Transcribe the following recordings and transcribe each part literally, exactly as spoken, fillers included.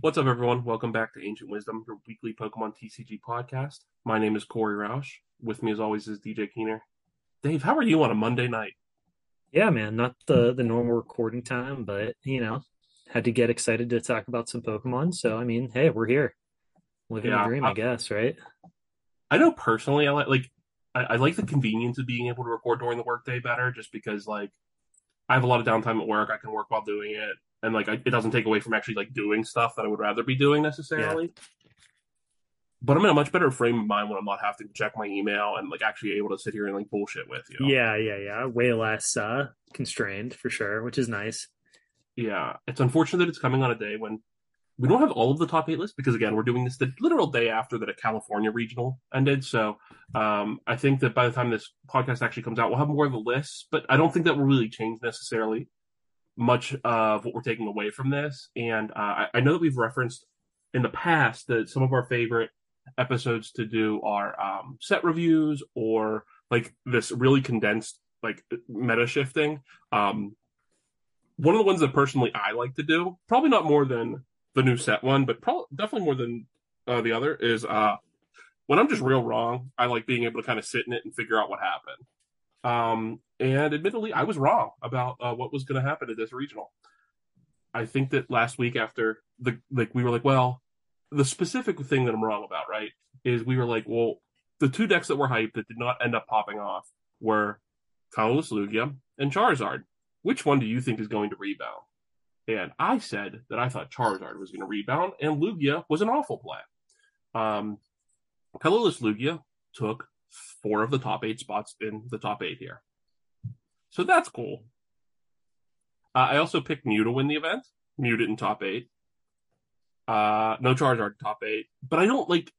What's up, everyone? Welcome back to Ancient Wisdom, your weekly Pokemon T C G podcast. My name is Corey Roush. With me, as always, is D J Keener. Dave, how are you on a Monday night? Yeah, man, not the, the normal recording time, but, you know, had to get excited to talk about some Pokemon. So, I mean, hey, we're here. Living yeah, the dream, I, I guess, right? I know personally, I like... like I like the convenience of being able to record during the workday better, just because, like, I have a lot of downtime at work. I can work while doing it, and, like, I, it doesn't take away from actually, like, doing stuff that I would rather be doing necessarily. Yeah. But I'm in a much better frame of mind when I'm not having to check my email and, like, actually able to sit here and, like, bullshit with you. Yeah, yeah, yeah. Way less uh, constrained, for sure, which is nice. Yeah. It's unfortunate that it's coming on a day when we don't have all of the top eight lists because, again, we're doing this the literal day after that a California regional ended. So um, I think that by the time this podcast actually comes out, we'll have more of the lists. But I don't think that will really change necessarily much of what we're taking away from this. And uh, I, I know that we've referenced in the past that some of our favorite episodes to do are um, set reviews or, like, this really condensed, like, meta shifting. Um, one of the ones that personally I like to do, probably not more than the new set one, but probably definitely more than uh, the other, is uh, when I'm just real wrong, I like being able to kind of sit in it and figure out what happened. Um, and admittedly, I was wrong about uh, what was going to happen at this regional. I think that last week after, the like, we were like, well, the specific thing that I'm wrong about, right, is we were like, well, the two decks that were hyped that did not end up popping off were Colorless Lugia and Charizard. Which one do you think is going to rebound? And I said that I thought Charizard was going to rebound, and Lugia was an awful play. Um, Colorless Lugia took four of the top eight spots in the top eight here. So that's cool. Uh, I also picked Mew to win the event. Mew didn't top eight. Uh, no Charizard top eight. But I don't, like,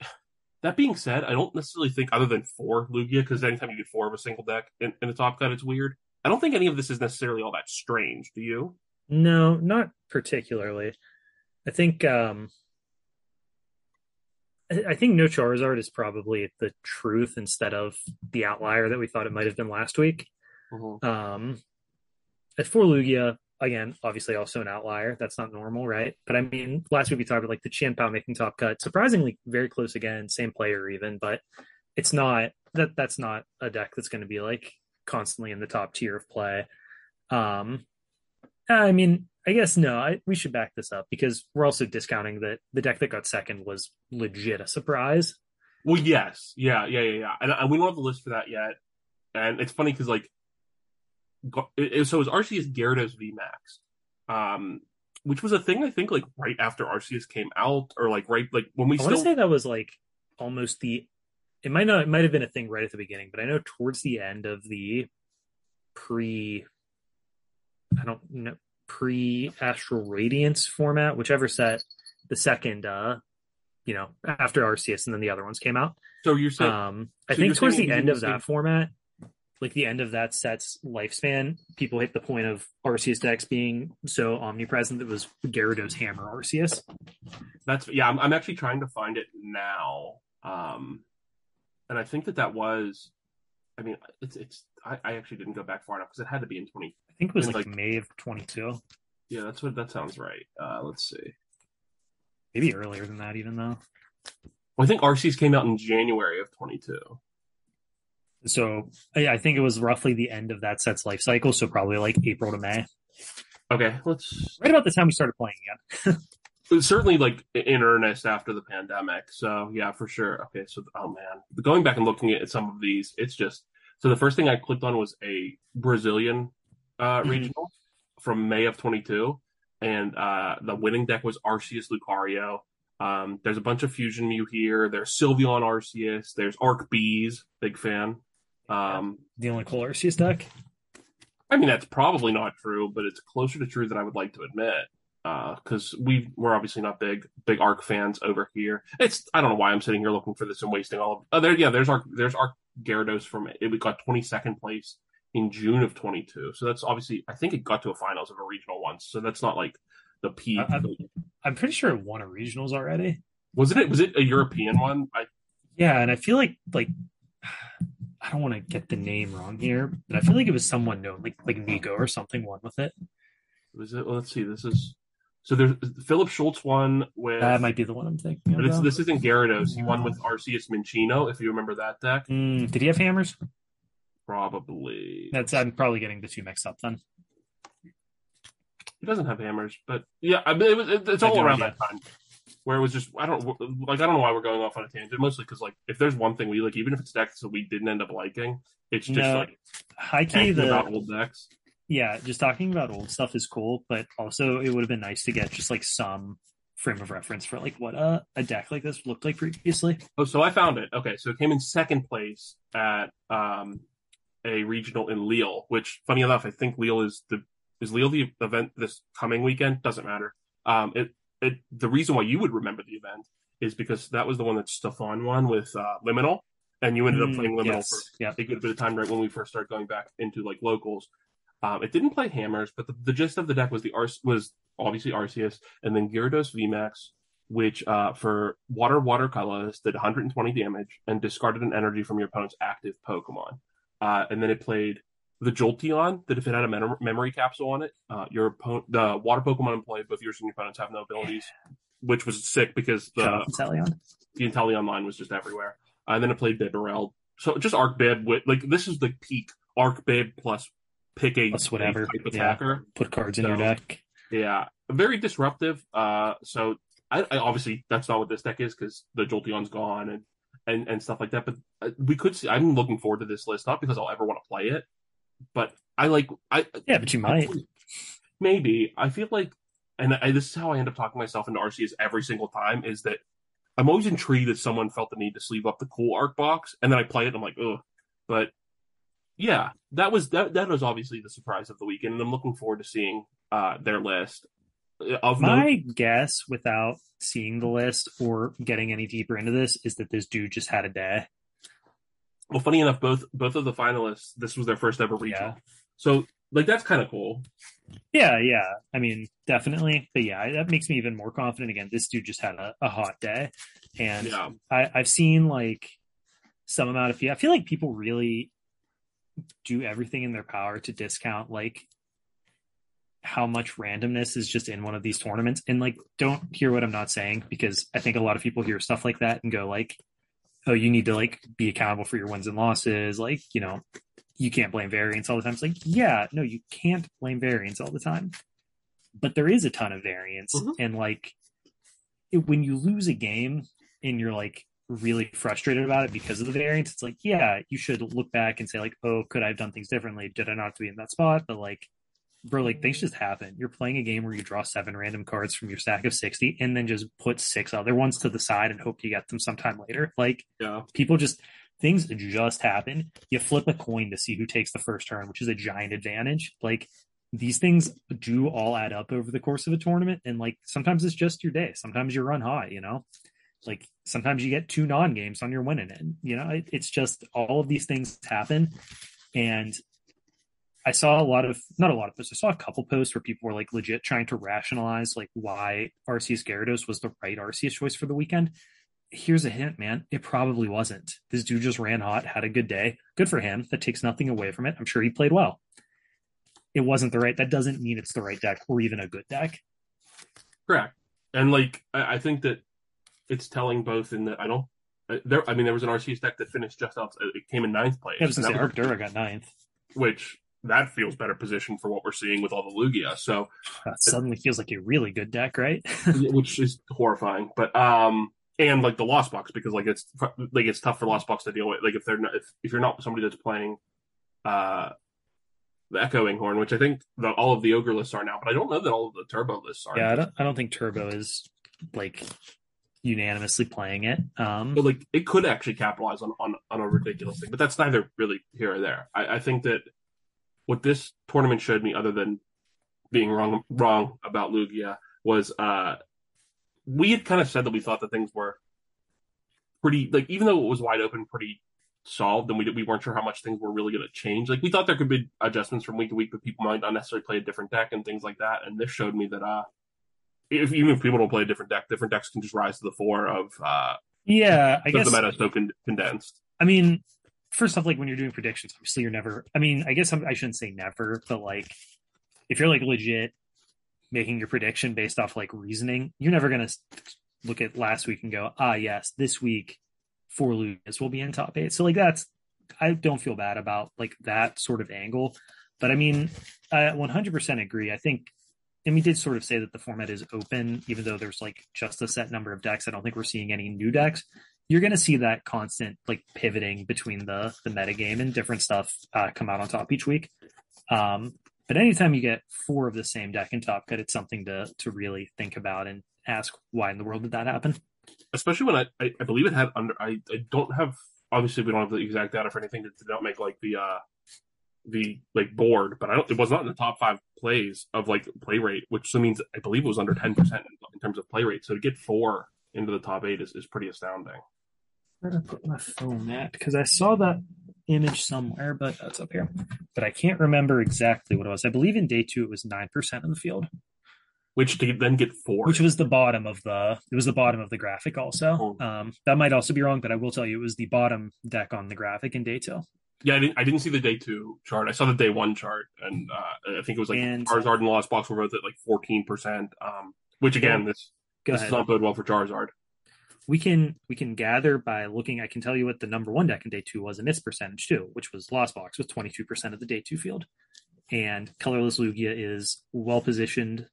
that being said, I don't necessarily think other than four Lugia, because anytime you get four of a single deck in, in a top cut, it's weird. I don't think any of this is necessarily all that strange. Do you? No, not particularly. I think um, I think no Charizard is probably the truth instead of the outlier that we thought it might have been last week. Mm-hmm. Um, as for Lugia, again, obviously also an outlier. That's not normal, right? But I mean, last week we talked about, like, the Chien-Pao making top cut. Surprisingly, very close again, same player even, but it's not that that's not a deck that's going to be, like, constantly in the top tier of play. Um, I mean, I guess no, I, we should back this up because we're also discounting that the deck that got second was legit a surprise. Well, yes. Yeah, yeah, yeah, yeah. And, and we don't have the list for that yet. And it's funny because, like, so it was Arceus Gyarados V-Max, um, which was a thing, I think, like, right after Arceus came out, or, like, right, like, when we I still... I want to say that was, like, almost the... It might not. It might have been a thing right at the beginning, but I know towards the end of the pre... I don't know, pre-Astral Radiance format, whichever set the second, uh, you know, after Arceus and then the other ones came out. So you're saying... Um, so I think towards the end of that format, like the end of that set's lifespan, people hit the point of Arceus decks being so omnipresent that it was Gyarados Hammer Arceus. That's... Yeah, I'm, I'm actually trying to find it now. Um, and I think that that was... I mean, it's... it's I, I actually didn't go back far enough because it had to be in twenty... I think it was, like, like May of twenty-two. Yeah, that's what that sounds right. Uh, let's see. Maybe earlier than that, even though. Well, I think Arceus came out in January of twenty-two. So yeah, I think it was roughly the end of that set's life cycle, so probably like April to May. Okay, let's... Right about the time we started playing again. It was certainly, like, in earnest after the pandemic, so yeah, for sure. Okay, so, oh man. Going back and looking at some of these, it's just... So the first thing I clicked on was a Brazilian... Uh, regional mm-hmm. from May of twenty-two, and uh, the winning deck was Arceus Lucario. Um, there's a bunch of Fusion Mew here. There's Sylveon Arceus. There's Arc Bees, big fan. Um, the only cool Arceus deck? I mean, that's probably not true, but it's closer to true than I would like to admit, because uh, we we're obviously not big big Arc fans over here. It's... I don't know why I'm sitting here looking for this and wasting all of... Oh, there, yeah, there's Arc, there's Arc Gyarados from it. We got twenty-second place in June of twenty-two. So that's obviously... I think it got to a finals of a regional once. So that's not like the peak. I'm, I'm pretty sure it won a regionals already. Wasn't it? Was it a European one? I, yeah. And I feel like, like, I don't want to get the name wrong here, but I feel like it was someone known, like like Nico or something won with it. Was it? Well, let's see. This is so. There's Philip Schultz won with. That might be the one I'm thinking. But it's, this isn't Gyarados. He won with Arceus Minccino, if you remember that deck. Mm, did he have hammers? Probably. That's. I'm probably getting the two mixed up then. He doesn't have hammers, but yeah, I mean, it was. It, it's all around that time. Where it was just, I don't like, I don't know why we're going off on a tangent, mostly because, like, if there's one thing we like, even if it's decks that we didn't end up liking, it's just no, like I talking the, about old decks. Yeah, just talking about old stuff is cool, but also it would have been nice to get just like some frame of reference for like what uh, a deck like this looked like previously. Oh, so I found it. Okay, so it came in second place at um, a regional in Lille, which, funny enough, I think Lille is the is Lille the event this coming weekend. Doesn't matter. Um, it. It, the reason why you would remember the event is because that was the one that Stefan won with uh, Liminal, and you ended up playing Liminal yes. for yeah. a good bit of time right when we first started going back into like locals. Um, it didn't play hammers, but the, the gist of the deck was the Arce- was obviously Arceus, and then Gyarados V MAX, which uh, for water watercolors did one hundred twenty damage and discarded an energy from your opponent's active Pokemon. Uh, and then it played the Jolteon, that if it had a mem- memory capsule on it, uh, your opponent, the water Pokemon employed, both yours and your opponents have no abilities, which was sick because the Inteleon. the Inteleon line was just everywhere. Uh, and then it played Bibberel. So just Arc-Bib with, like, this is the peak Arc-Bib plus pick a plus whatever type attacker. Yeah. Put cards so, in your deck. Yeah. Very disruptive. Uh, so I, I obviously, that's not what this deck is because the Jolteon's gone and, and, and stuff like that. But uh, we could see, I'm looking forward to this list, not because I'll ever want to play it. But I like I yeah, but you might I, maybe I feel like, and I, this is how I end up talking myself into Arceus every single time, is that I'm always intrigued that someone felt the need to sleeve up the cool arc box, and then I play it and I'm like, ugh. But yeah, that was that that was obviously the surprise of the weekend, and I'm looking forward to seeing uh, their list. Of my no- guess, without seeing the list or getting any deeper into this, is that this dude just had a day. Well, funny enough, both both of the finalists, this was their first ever regional. Yeah. So, like, that's kind of cool. Yeah, yeah. I mean, definitely. But yeah, that makes me even more confident. Again, this dude just had a, a hot day. And yeah. I, I've seen, like, some amount of... I feel like people really do everything in their power to discount, like, how much randomness is just in one of these tournaments. And, like, don't hear what I'm not saying, because I think a lot of people hear stuff like that and go, like, oh, you need to, like, be accountable for your wins and losses. Like, you know, you can't blame variance all the time. It's like, yeah, no, you can't blame variance all the time. But there is a ton of variance. Mm-hmm. And, like, it, when you lose a game and you're, like, really frustrated about it because of the variance, it's like, yeah, you should look back and say, like, oh, could I have done things differently? Did I not be in that spot? But, like, bro, like, things just happen. You're playing a game where you draw seven random cards from your stack of sixty and then just put six other ones to the side and hope you get them sometime later. Like, yeah. people just, things just happen. You flip a coin to see who takes the first turn, which is a giant advantage. Like, these things do all add up over the course of a tournament. And, like, sometimes it's just your day. Sometimes you run hot, you know? Like, sometimes you get two non-games on your win and end. You know, it, it's just all of these things happen. And I saw a lot of, not a lot of posts, I saw a couple posts where people were, like, legit trying to rationalize, like, why Arceus Gyarados was the right Arceus choice for the weekend. Here's a hint, man. It probably wasn't. This dude just ran hot, had a good day. Good for him. That takes nothing away from it. I'm sure he played well. It wasn't the right, that doesn't mean it's the right deck or even a good deck. Correct. And, like, I, I think that it's telling both in that I don't, I, there, I mean, there was an Arceus deck that finished just out, it came in ninth place. Yeah, I was going to say, ArcDura got ninth. Which... that feels better positioned for what we're seeing with all the Lugia. So that suddenly it, feels like a really good deck, right? Which is horrifying. But um, and like the Lost Box, because like it's like it's tough for Lost Box to deal with. Like if they're not, if, if you're not somebody that's playing uh, the Echoing Horn, which I think the, all of the Ogre lists are now, but I don't know that all of the Turbo lists are. Yeah, I don't, I don't think Turbo is like unanimously playing it. Um, but like it could actually capitalize on, on on a ridiculous thing. But that's neither really here or there. I, I think that. What this tournament showed me, other than being wrong wrong about Lugia, was uh, we had kind of said that we thought that things were pretty, like, even though it was wide open, pretty solved, and we we weren't sure how much things were really going to change. Like, we thought there could be adjustments from week to week, but people might not necessarily play a different deck and things like that. And this showed me that uh, if even if people don't play a different deck, different decks can just rise to the fore of uh, yeah, I guess the meta is so con- condensed. I mean. first off, like when you're doing predictions, obviously you're never, I mean, I guess I'm, I shouldn't say never, but like if you're like legit making your prediction based off like reasoning, you're never going to look at last week and go, ah, yes, this week for Lugas will be in top eight. So like, that's, I don't feel bad about like that sort of angle, but I mean, I one hundred percent agree. I think, and we did sort of say that the format is open, even though there's like just a set number of decks. I don't think we're seeing any new decks. You're going to see that constant like pivoting between the, the metagame and different stuff uh, come out on top each week. Um, but anytime you get four of the same deck in top cut, it's something to, to really think about and ask why in the world did that happen? Especially when I, I, I believe it had under, I, I don't have, obviously we don't have the exact data for anything that did not make like the, uh, the like board, but I don't, it was not in the top five plays of like play rate, which so means I believe it was under ten percent in terms of play rate. So to get four into the top eight is, is pretty astounding. Where did I put my phone at? Because I saw that image somewhere, but that's up here. But I can't remember exactly what it was. I believe in day two it was nine percent of the field. Which to then get four. Which was the bottom of the, it was the bottom of the graphic also. Oh. Um, that might also be wrong, but I will tell you it was the bottom deck on the graphic in day two. Yeah, I didn't, I didn't see the day two chart. I saw the day one chart, and uh, I think it was like and, Charizard and Lost Box were both at like fourteen percent, um, which again, yeah. this Go this ahead. Does not bode well for Charizard. We can we can gather by looking. I can tell you what the number one deck in day two was in its percentage too, which was Lost Box with twenty-two percent of the day two field. And Colorless Lugia is well positioned,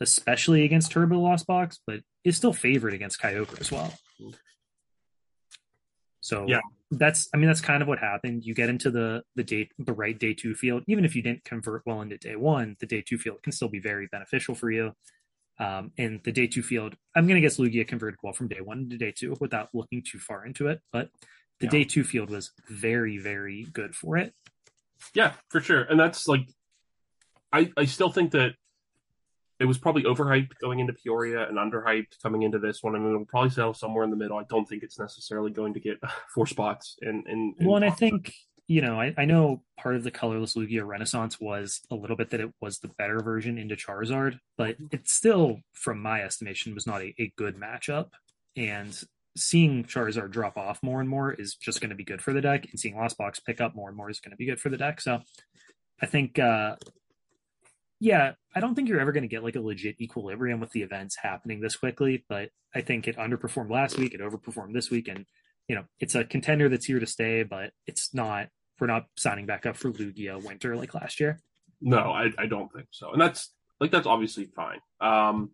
especially against Turbo Lost Box, but is still favored against Kyogre as well. So yeah. that's I mean that's kind of what happened. You get into the the day the right day two field, even if you didn't convert well into day one, the day two field can still be very beneficial for you. Um, and the day two field, I'm going to guess Lugia converted well from day one to day two without looking too far into it. But the yeah. day two field was very, very good for it. Yeah, for sure. And that's like, I, I still think that it was probably overhyped going into Peoria and underhyped coming into this one. I mean, it'll probably settle somewhere in the middle. I don't think it's necessarily going to get four spots. In, in, in well, and I think, you know, I, I know part of the Colorless Lugia renaissance was a little bit that it was the better version into Charizard, but it still, from my estimation, was not a, a good matchup. And seeing Charizard drop off more and more is just going to be good for the deck, and seeing Lost Box pick up more and more is going to be good for the deck. So I think, uh, yeah, I don't think you're ever going to get like a legit equilibrium with the events happening this quickly, but I think it underperformed last week, it overperformed this week, and you know, it's a contender that's here to stay, but it's not, we're not signing back up for Lugia winter like last year. No, I, I don't think so. And that's like, that's obviously fine. Um,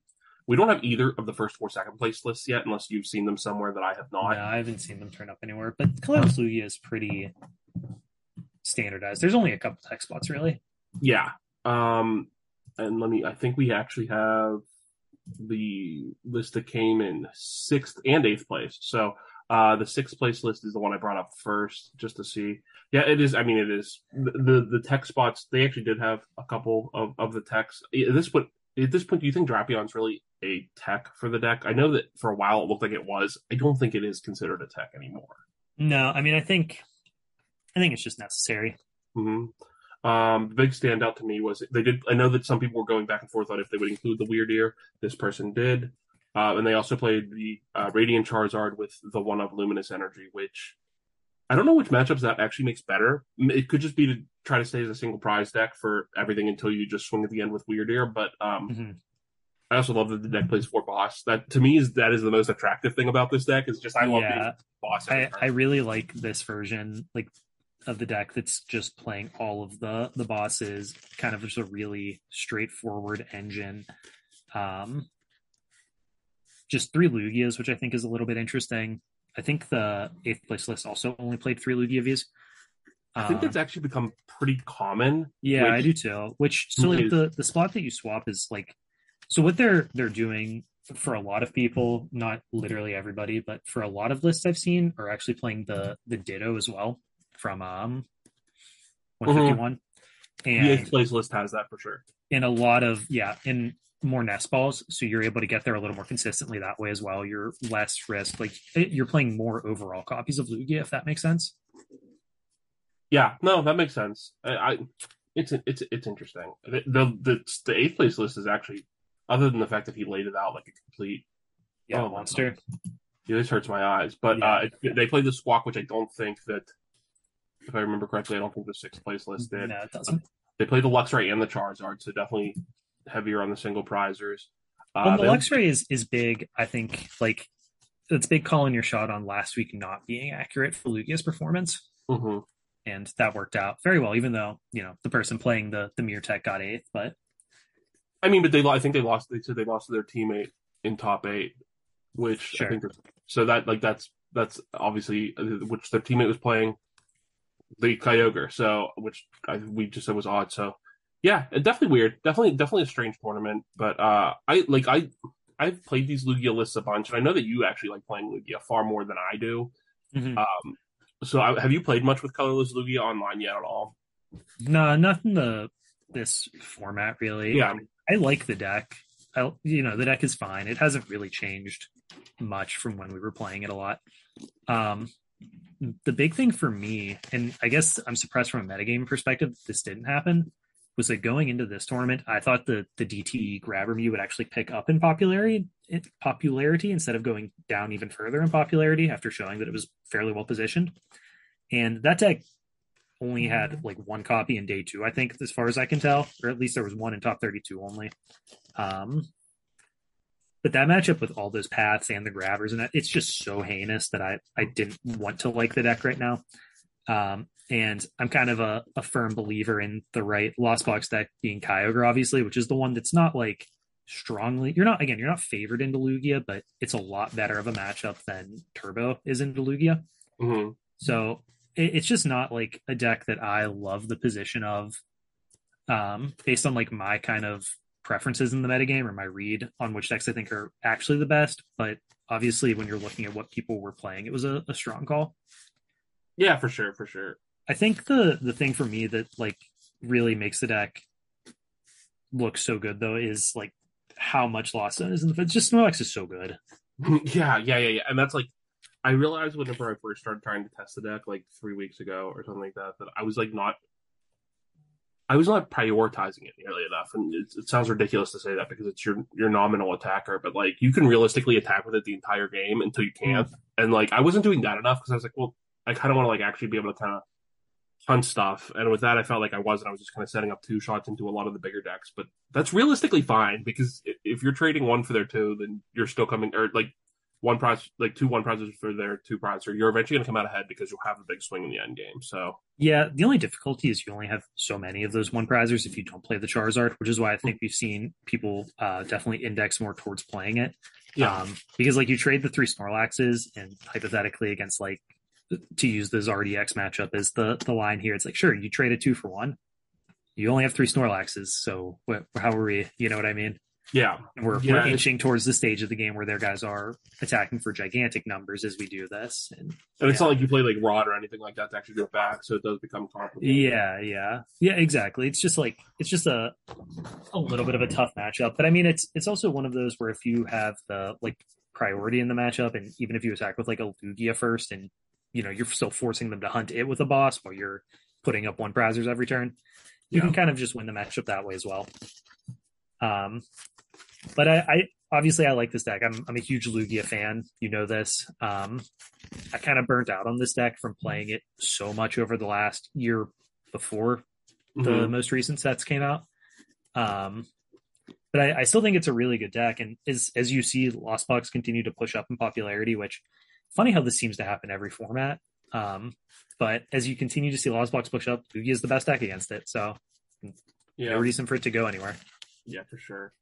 we don't have either of the first four second place lists yet, unless you've seen them somewhere that I have not. No, I haven't seen them turn up anywhere, but Colorless Lugia is pretty standardized. There's only a couple tech spots really. Yeah. Um, and let me, I think we actually have the list that came in sixth and eighth place. So, Uh, the sixth place list is the one I brought up first, just to see. Yeah, it is. I mean, it is the the, the tech spots. They actually did have a couple of, of the techs. At this point, at this point, do you think Drapion's really a tech for the deck? I know that for a while it looked like it was. I don't think it is considered a tech anymore. No, I mean, I think, I think it's just necessary. Mm-hmm. Um, the big standout to me was they did. I know that some people were going back and forth on if they would include the Weird Ear. This person did. Uh, and they also played the uh, Radiant Charizard with the one of Luminous Energy, which I don't know which matchups that actually makes better. It could just be to try to stay as a single prize deck for everything until you just swing at the end with Weird Ear. But um, mm-hmm. I also love that the deck plays four boss. That to me is that is the most attractive thing about this deck. Is just I love yeah. boss. I, I really like this version like of the deck that's just playing all of the the bosses. Kind of just a really straightforward engine. Um, Just three Lugias, which I think is a little bit interesting. I think the eighth place list also only played three Lugias. I think um, that's actually become pretty common. Yeah, which... I do too. Which so like is... the, the spot that you swap is like so what they're they're doing for a lot of people, not literally everybody, but for a lot of lists I've seen are actually playing the the Ditto as well from um one fifty-one. Mm-hmm. And the eighth place list has that for sure. And a lot of yeah, and more nest balls, so you're able to get there a little more consistently that way as well. You're less risk, like you're playing more overall copies of Lugia, if that makes sense. Yeah, no, that makes sense. I, I it's it's it's interesting. The, the the eighth place list is actually, other than the fact that he laid it out like a complete yeah, oh, monster. Yeah, this hurts my eyes, but yeah. uh, it, they played the Squawk, which I don't think that if I remember correctly. I don't think the sixth place list did. No, it doesn't. Um, they played the Luxray and the Charizard, so definitely heavier on the single prizers. Uh, well, the Luxray is, is big, I think. Like, it's big calling your shot on last week not being accurate for Lugia's performance. Mm-hmm. And that worked out very well, even though, you know, the person playing the, the Mirror Tech got eighth. But I mean, but they I think they lost. They said they lost to their teammate in top eight, which sure. I think so that like that's that's obviously which their teammate was playing the Kyogre. So which I, we just said was odd. So yeah, definitely weird. Definitely, definitely a strange tournament. But uh, I like I I've played these Lugia lists a bunch, and I know that you actually like playing Lugia far more than I do. Mm-hmm. Um. So have you played much with Colorless Lugia online yet at all? No, not in the, this format, really. Yeah. I like the deck. I, you know, the deck is fine. It hasn't really changed much from when we were playing it a lot. Um, the big thing for me, and I guess I'm surprised from a metagame perspective that this didn't happen, was that going into this tournament, I thought the, the D T E Grabber Mew would actually pick up in popularity, in popularity instead of going down even further in popularity after showing that it was fairly well positioned. And that deck only had like one copy in day two, I think, as far as I can tell, or at least there was one in top thirty-two only. Um, but that matchup with all those paths and the grabbers, and that, it's just so heinous that I, I didn't want to like the deck right now. Um, and I'm kind of a, a firm believer in the right Lost Box deck being Kyogre, obviously, which is the one that's not like strongly, you're not, again, you're not favored into Lugia, but it's a lot better of a matchup than Turbo is into Lugia. Mm-hmm. So it, it's just not like a deck that I love the position of, um, based on like my kind of preferences in the metagame or my read on which decks I think are actually the best. But obviously when you're looking at what people were playing, it was a, a strong call. Yeah, for sure, for sure. I think the the thing for me that like really makes the deck look so good though is like how much Lost Zone is in the just Snorlax is so good. yeah, yeah, yeah, yeah. And that's like I realized whenever I first started trying to test the deck like three weeks ago or something like that, that I was like not I was not prioritizing it nearly enough. And it, it sounds ridiculous to say that because it's your your nominal attacker, but like you can realistically attack with it the entire game until you can't. And like I wasn't doing that enough because I was like, well, I kind of want to like actually be able to kind of hunt stuff. And with that, I felt like I wasn't. I was just kind of setting up two shots into a lot of the bigger decks. But that's realistically fine because if you're trading one for their two, then you're still coming, or like one prize, like two one prizes for their two prizes, or you're eventually going to come out ahead because you'll have a big swing in the end game. So yeah, the only difficulty is you only have so many of those one prizers if you don't play the Charizard, which is why I think we've seen people uh, definitely index more towards playing it. Yeah, um, because like you trade the three Snorlaxes and hypothetically against like to use this R D X matchup as the, the line here. It's like, sure, you trade a two for one. You only have three Snorlaxes, so wh- how are we? You know what I mean? Yeah. We're, yeah, we're inching towards the stage of the game where their guys are attacking for gigantic numbers as we do this. And, and it's yeah. not like you play like Rod or anything like that to actually go back, so it does become complicated. Yeah, yeah. Yeah, exactly. It's just like, it's just a a little bit of a tough matchup. But I mean, it's it's also one of those where if you have the like priority in the matchup, and even if you attack with like a Lugia first and you know, you're still forcing them to hunt it with a boss while you're putting up one prizers every turn. You yeah. can kind of just win the matchup that way as well. Um, but I, I obviously I like this deck. I'm I'm a huge Lugia fan. You know this. Um, I kind of burnt out on this deck from playing it so much over the last year before mm-hmm. the most recent sets came out. Um, but I, I still think it's a really good deck. And as as you see, Lost Box continue to push up in popularity, which. Funny how this seems to happen every format, um, but as you continue to see Lost Box push up, Lugia is the best deck against it, so yeah. no reason for it to go anywhere. Yeah, for sure.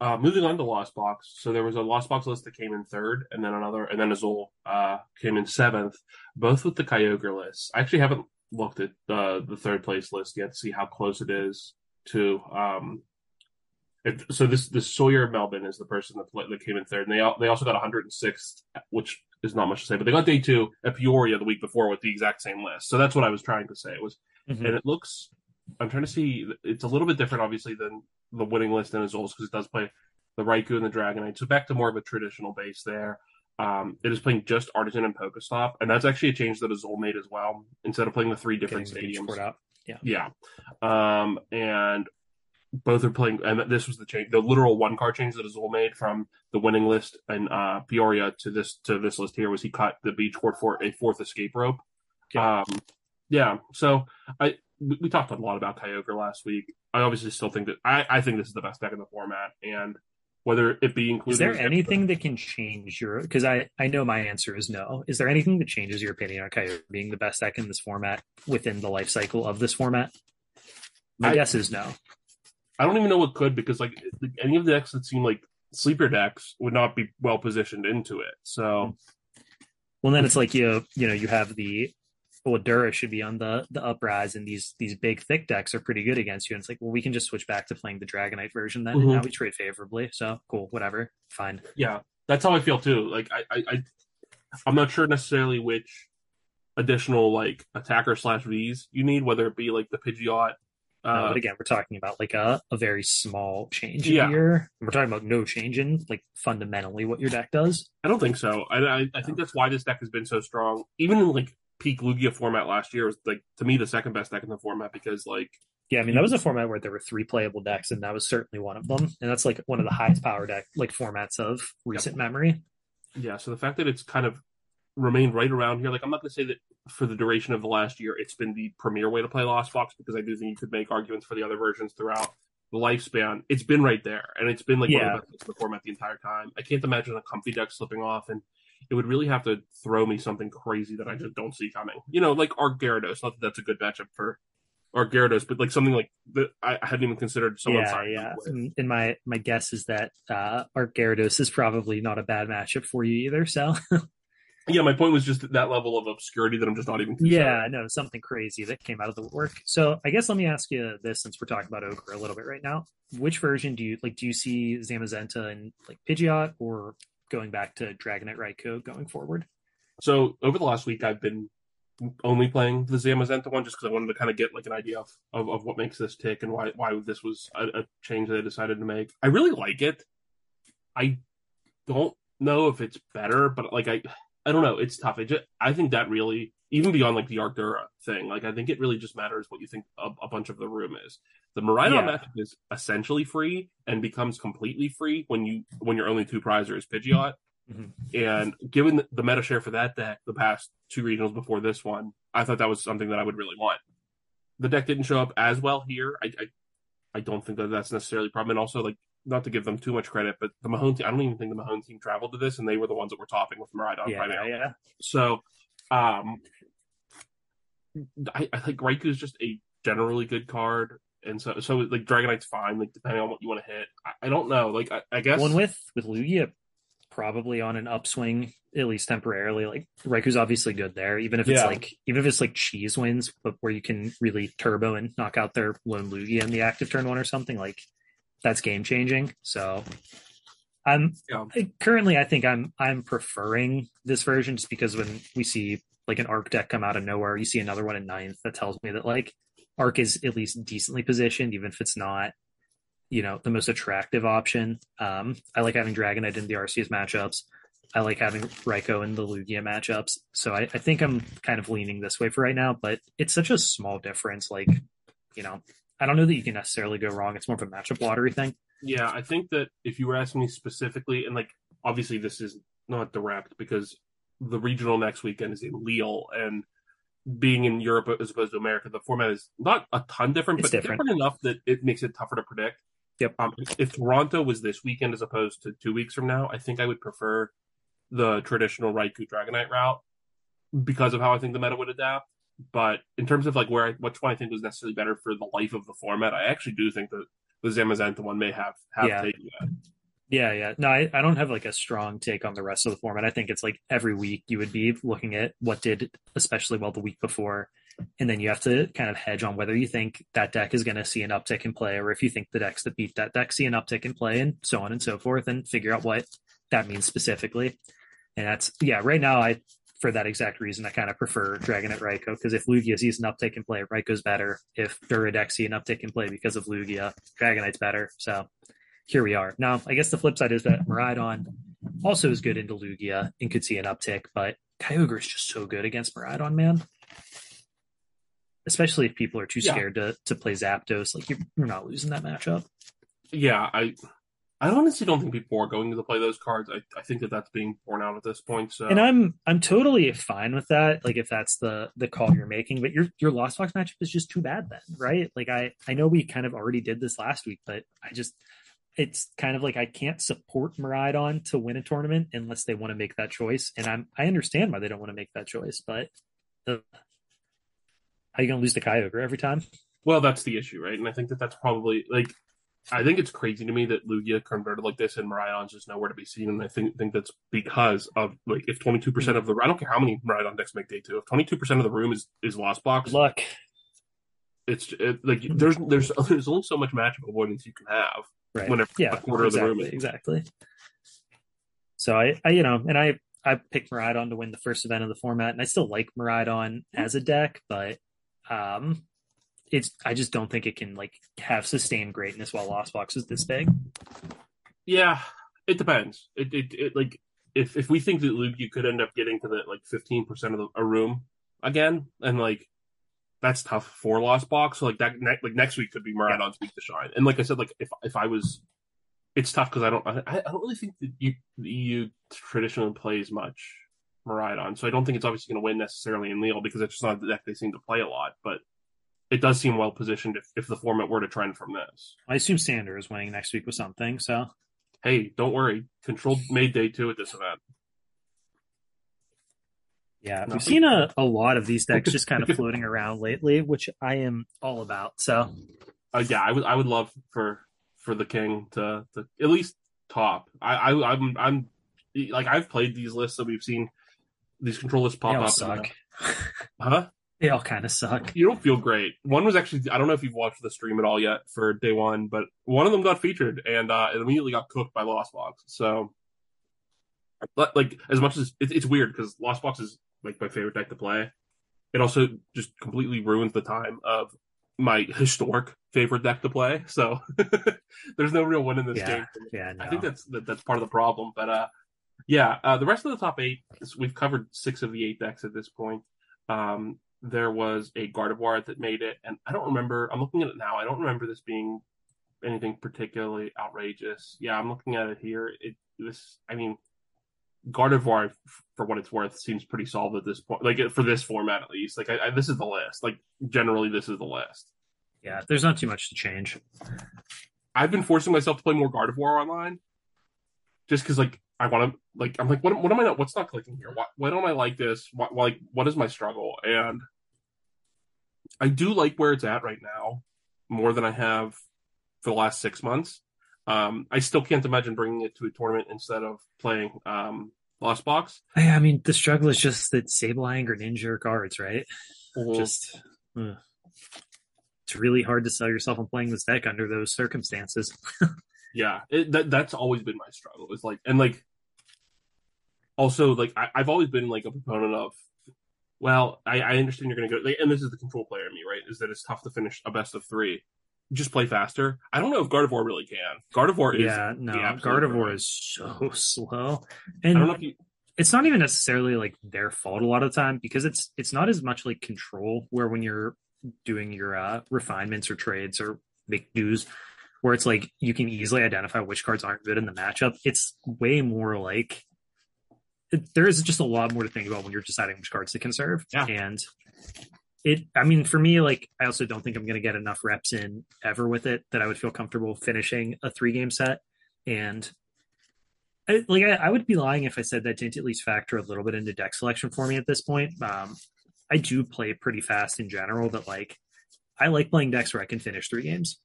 Uh, moving on to Lost Box, so there was a Lost Box list that came in third, and then another, and then Azul uh, came in seventh, both with the Kyogre list. I actually haven't looked at uh, the third place list yet to see how close it is to. Um, If, so this this Sawyer Melvin is the person that, that came in third, and they they also got one hundred sixth, which is not much to say, but they got day two at Peoria the week before with the exact same list. So that's what I was trying to say. It was, mm-hmm. and it looks. I'm trying to see. It's a little bit different, obviously, than the winning list in Azul's because it does play the Raikou and the Dragonite. So back to more of a traditional base there. Um, it is playing just Artisan and Pokestop, and that's actually a change that Azul made as well. Instead of playing the three different Getting stadiums, yeah, yeah, um, and. Both are playing, and this was the change, the literal one card change that Azul made from the winning list and uh, Peoria to this to this list here was he cut the beach court for a fourth escape rope. Yeah. Um, yeah, so I we, we talked a lot about Kyogre last week. I obviously still think that I, I think this is the best deck in the format, and whether it be included. Is there anything episode. that can change your? Because I, I know my answer is no. Is there anything that changes your opinion on Kyogre being the best deck in this format within the life cycle of this format? My I, guess is no. I don't even know what could, because like any of the decks that seem like sleeper decks would not be well positioned into it. So, well, then it's like you you know you have the well Dura should be on the the uprise, and these these big thick decks are pretty good against you. And it's like, well, we can just switch back to playing the Dragonite version then, mm-hmm. and now we trade favorably. So cool, whatever, fine. Yeah, that's how I feel too. Like I, I, I I'm not sure necessarily which additional like attacker slash V's you need, whether it be like the Pidgeot. Uh, no, but again, we're talking about like a, a very small change yeah. here. We're talking about no change in like fundamentally what your deck does. I don't think so. I I, I no. think that's why this deck has been so strong. Even in like peak Lugia format last year, it was like to me the second best deck in the format because like yeah, I mean that was a format where there were three playable decks, and that was certainly one of them. And that's like one of the highest power deck like formats of recent yep. memory. Yeah. So the fact that it's kind of remained right around here, like I'm not going to say that for the duration of the last year it's been the premier way to play Lost Box, because I do think you could make arguments for the other versions throughout the lifespan. It's been right there, and it's been like yeah. one of the best in the format the entire time. I can't imagine a comfy deck slipping off, and it would really have to throw me something crazy that I just don't see coming. You know, like Arc Gyarados. Not that that's a good matchup for Arc Gyarados, but like something like that I hadn't even considered. Someone yeah, yeah. And, and my my guess is that uh, Arc Gyarados is probably not a bad matchup for you either. So. Yeah, my point was just that level of obscurity that I'm just not even concerned. Yeah, no, something crazy that came out of the woodwork. So I guess let me ask you this, since we're talking about Ogre a little bit right now. Which version do you like? Do you see Zamazenta and like Pidgeot, or going back to Dragonite Raikou going forward? So over the last week, I've been only playing the Zamazenta one just because I wanted to kind of get like an idea of, of, of what makes this tick and why why this was a, a change that I decided to make. I really like it. I don't know if it's better, but like I. I don't know. It's tough. It just, I think that really, even beyond like the ArcDura thing, like I think it really just matters what you think a, a bunch of the room is. The Miraidon yeah. matchup is essentially free and becomes completely free when you when your only two prizer is Pidgeot. Mm-hmm. And given the, the meta share for that deck the past two regionals before this one, I thought that was something that I would really want. The deck didn't show up as well here. I I, I don't think that that's necessarily a problem. And also like. Not to give them too much credit, but the Mahone team, I don't even think the Mahone team traveled to this, and they were the ones that were topping with Miraidon yeah, right now. Yeah. So, um, I, I think Raikou is just a generally good card, and so, so like, Dragonite's fine, like, depending on what you want to hit. I, I don't know, like, I, I guess... One with, with Lugia probably on an upswing, at least temporarily, like, Raikou's obviously good there, even if it's, yeah. like, even if it's, like, cheese wins, but where you can really turbo and knock out their lone Lugia in the active turn one or something, like... That's game changing. So, I'm yeah. I, currently I think I'm I'm preferring this version just because when we see like an Arc deck come out of nowhere, you see another one in ninth, that tells me that like Arc is at least decently positioned, even if it's not, you know, the most attractive option. Um, I like having Dragonite in the Arceus matchups. I like having Raikou in the Lugia matchups. So I, I think I'm kind of leaning this way for right now. But it's such a small difference. Like, you know. I don't know that you can necessarily go wrong. It's more of a matchup lottery thing. Yeah, I think that if you were asking me specifically, and like obviously this is not direct because the regional next weekend is in Lille, and being in Europe as opposed to America, the format is not a ton different, it's but different. different enough that it makes it tougher to predict. Yep. Um, if Toronto was this weekend as opposed to two weeks from now, I think I would prefer the traditional Raikou Dragonite route because of how I think the meta would adapt. But in terms of like where I, which one I think was necessarily better for the life of the format, I actually do think that the Zamazenta one may have, have yeah. taken that. Yeah, yeah. No, I, I don't have like a strong take on the rest of the format. I think it's like every week you would be looking at what did especially well the week before. And then you have to kind of hedge on whether you think that deck is going to see an uptick in play, or if you think the decks that beat that deck see an uptick in play, and so on and so forth, and figure out what that means specifically. And that's, yeah, right now I... For that exact reason, I kind of prefer Dragonite Raikou, because if Lugia sees an uptick in play, Raikou's better. If Duradex sees an uptick in play because of Lugia, Dragonite's better. So here we are. Now, I guess the flip side is that Miraidon also is good into Lugia and could see an uptick, but Kyogre is just so good against Miraidon, man. Especially if people are too yeah. scared to, to play Zapdos. Like, you're, you're not losing that matchup. Yeah, I I honestly don't think people are going to play those cards. I, I think that that's being borne out at this point. So. And I'm I'm totally fine with that. Like, if that's the, the call you're making, but your your Lost Box matchup is just too bad then, right? Like, I, I know we kind of already did this last week, but I just, it's kind of like I can't support Miraidon to win a tournament unless they want to make that choice. And I'm I understand why they don't want to make that choice, but uh, how are you going to lose to Kyogre every time? Well, that's the issue, right? And I think that that's probably like. I think it's crazy to me that Lugia converted like this and Miraidon's just nowhere to be seen. And I think think that's because of, like, if twenty-two percent of the... I don't care how many Miraidon decks make day two. If twenty-two percent of the room is, is Lost Box... Good luck. It's, it, like, there's there's there's only so much matchup avoidance you can have. Right. Whenever yeah, a quarter exactly, of the room is... Exactly. So, I, I you know, and I, I picked Miraidon to win the first event of the format, and I still like Miraidon as a deck, but... um. It's. I just don't think it can like have sustained greatness while Lost Box is this big. Yeah, it depends. It it, it like if, if we think that Lugia could end up getting to the like fifteen percent of the, a room again, and like that's tough for Lost Box. So like that ne- like next week could be Miraidon's week to shine. And like I said, like if if I was, it's tough because I don't I, I don't really think that you the E U traditionally plays much Miraidon, so I don't think it's obviously going to win necessarily in Lille because it's just not the deck they seem to play a lot, but. It does seem well positioned if, if the format were to trend from this. I assume Sander is winning next week with something, so... Hey, don't worry. Control made day two at this event. Yeah, Nothing. We've seen a, a lot of these decks just kind of floating around lately, which I am all about, so... Uh, yeah, I would I would love for for the king to, to at least top. I, I, I'm... I'm like, I've played these lists that we've seen these control lists pop up. Suck. And, uh, huh? They all kind of suck. You don't feel great. One was actually, I don't know if you've watched the stream at all yet for day one, but one of them got featured and uh, it immediately got cooked by Lost Box. So, but like, as much as it, it's weird because Lost Box is like my favorite deck to play, it also just completely ruins the time of my historic favorite deck to play. So, there's no real win in this yeah, game. Yeah, no. I think that's that, that's part of the problem. But uh, yeah, uh, the rest of the top eight, we've covered six of the eight decks at this point. Um, There was a Gardevoir that made it, and I don't remember. I'm looking at it now. I don't remember this being anything particularly outrageous. Yeah, I'm looking at it here. It this, I mean, Gardevoir, for what it's worth, seems pretty solid at this point. Like for this format, at least. Like I, I, this is the list. Like generally, this is the list. Yeah, there's not too much to change. I've been forcing myself to play more Gardevoir online, just because like I want to. Like I'm like, what? What am I not? What's not clicking here? Why, why don't I like this? Why, why, like, what is my struggle? And I do like where it's at right now more than I have for the last six months. Um, I still can't imagine bringing it to a tournament instead of playing um, Lost Box. Yeah, I mean, the struggle is just that Sableye and Greninja are cards, right? Mm-hmm. Just uh, it's really hard to sell yourself on playing this deck under those circumstances. yeah, it, that, that's always been my struggle. It's like and like. Also, like, I, I've always been, like, a proponent of, well, I, I understand you're going to go, like, and this is the control player in me, right, is that it's tough to finish a best of three. Just play faster. I don't know if Gardevoir really can. Gardevoir is... Yeah, no, Gardevoir is so slow. And I don't know if you... it's not even necessarily, like, their fault a lot of the time, because it's it's not as much, like, control, where when you're doing your uh, refinements or trades or make dues, where it's, like, you can easily identify which cards aren't good in the matchup. It's way more, like... It, there is just a lot more to think about when you're deciding which cards to conserve. Yeah. And it, I mean, for me, like, I also don't think I'm going to get enough reps in ever with it that I would feel comfortable finishing a three game set. And I, like, I, I would be lying if I said that didn't at least factor a little bit into deck selection for me at this point. Um, I do play pretty fast in general, but like, I like playing decks where I can finish three games.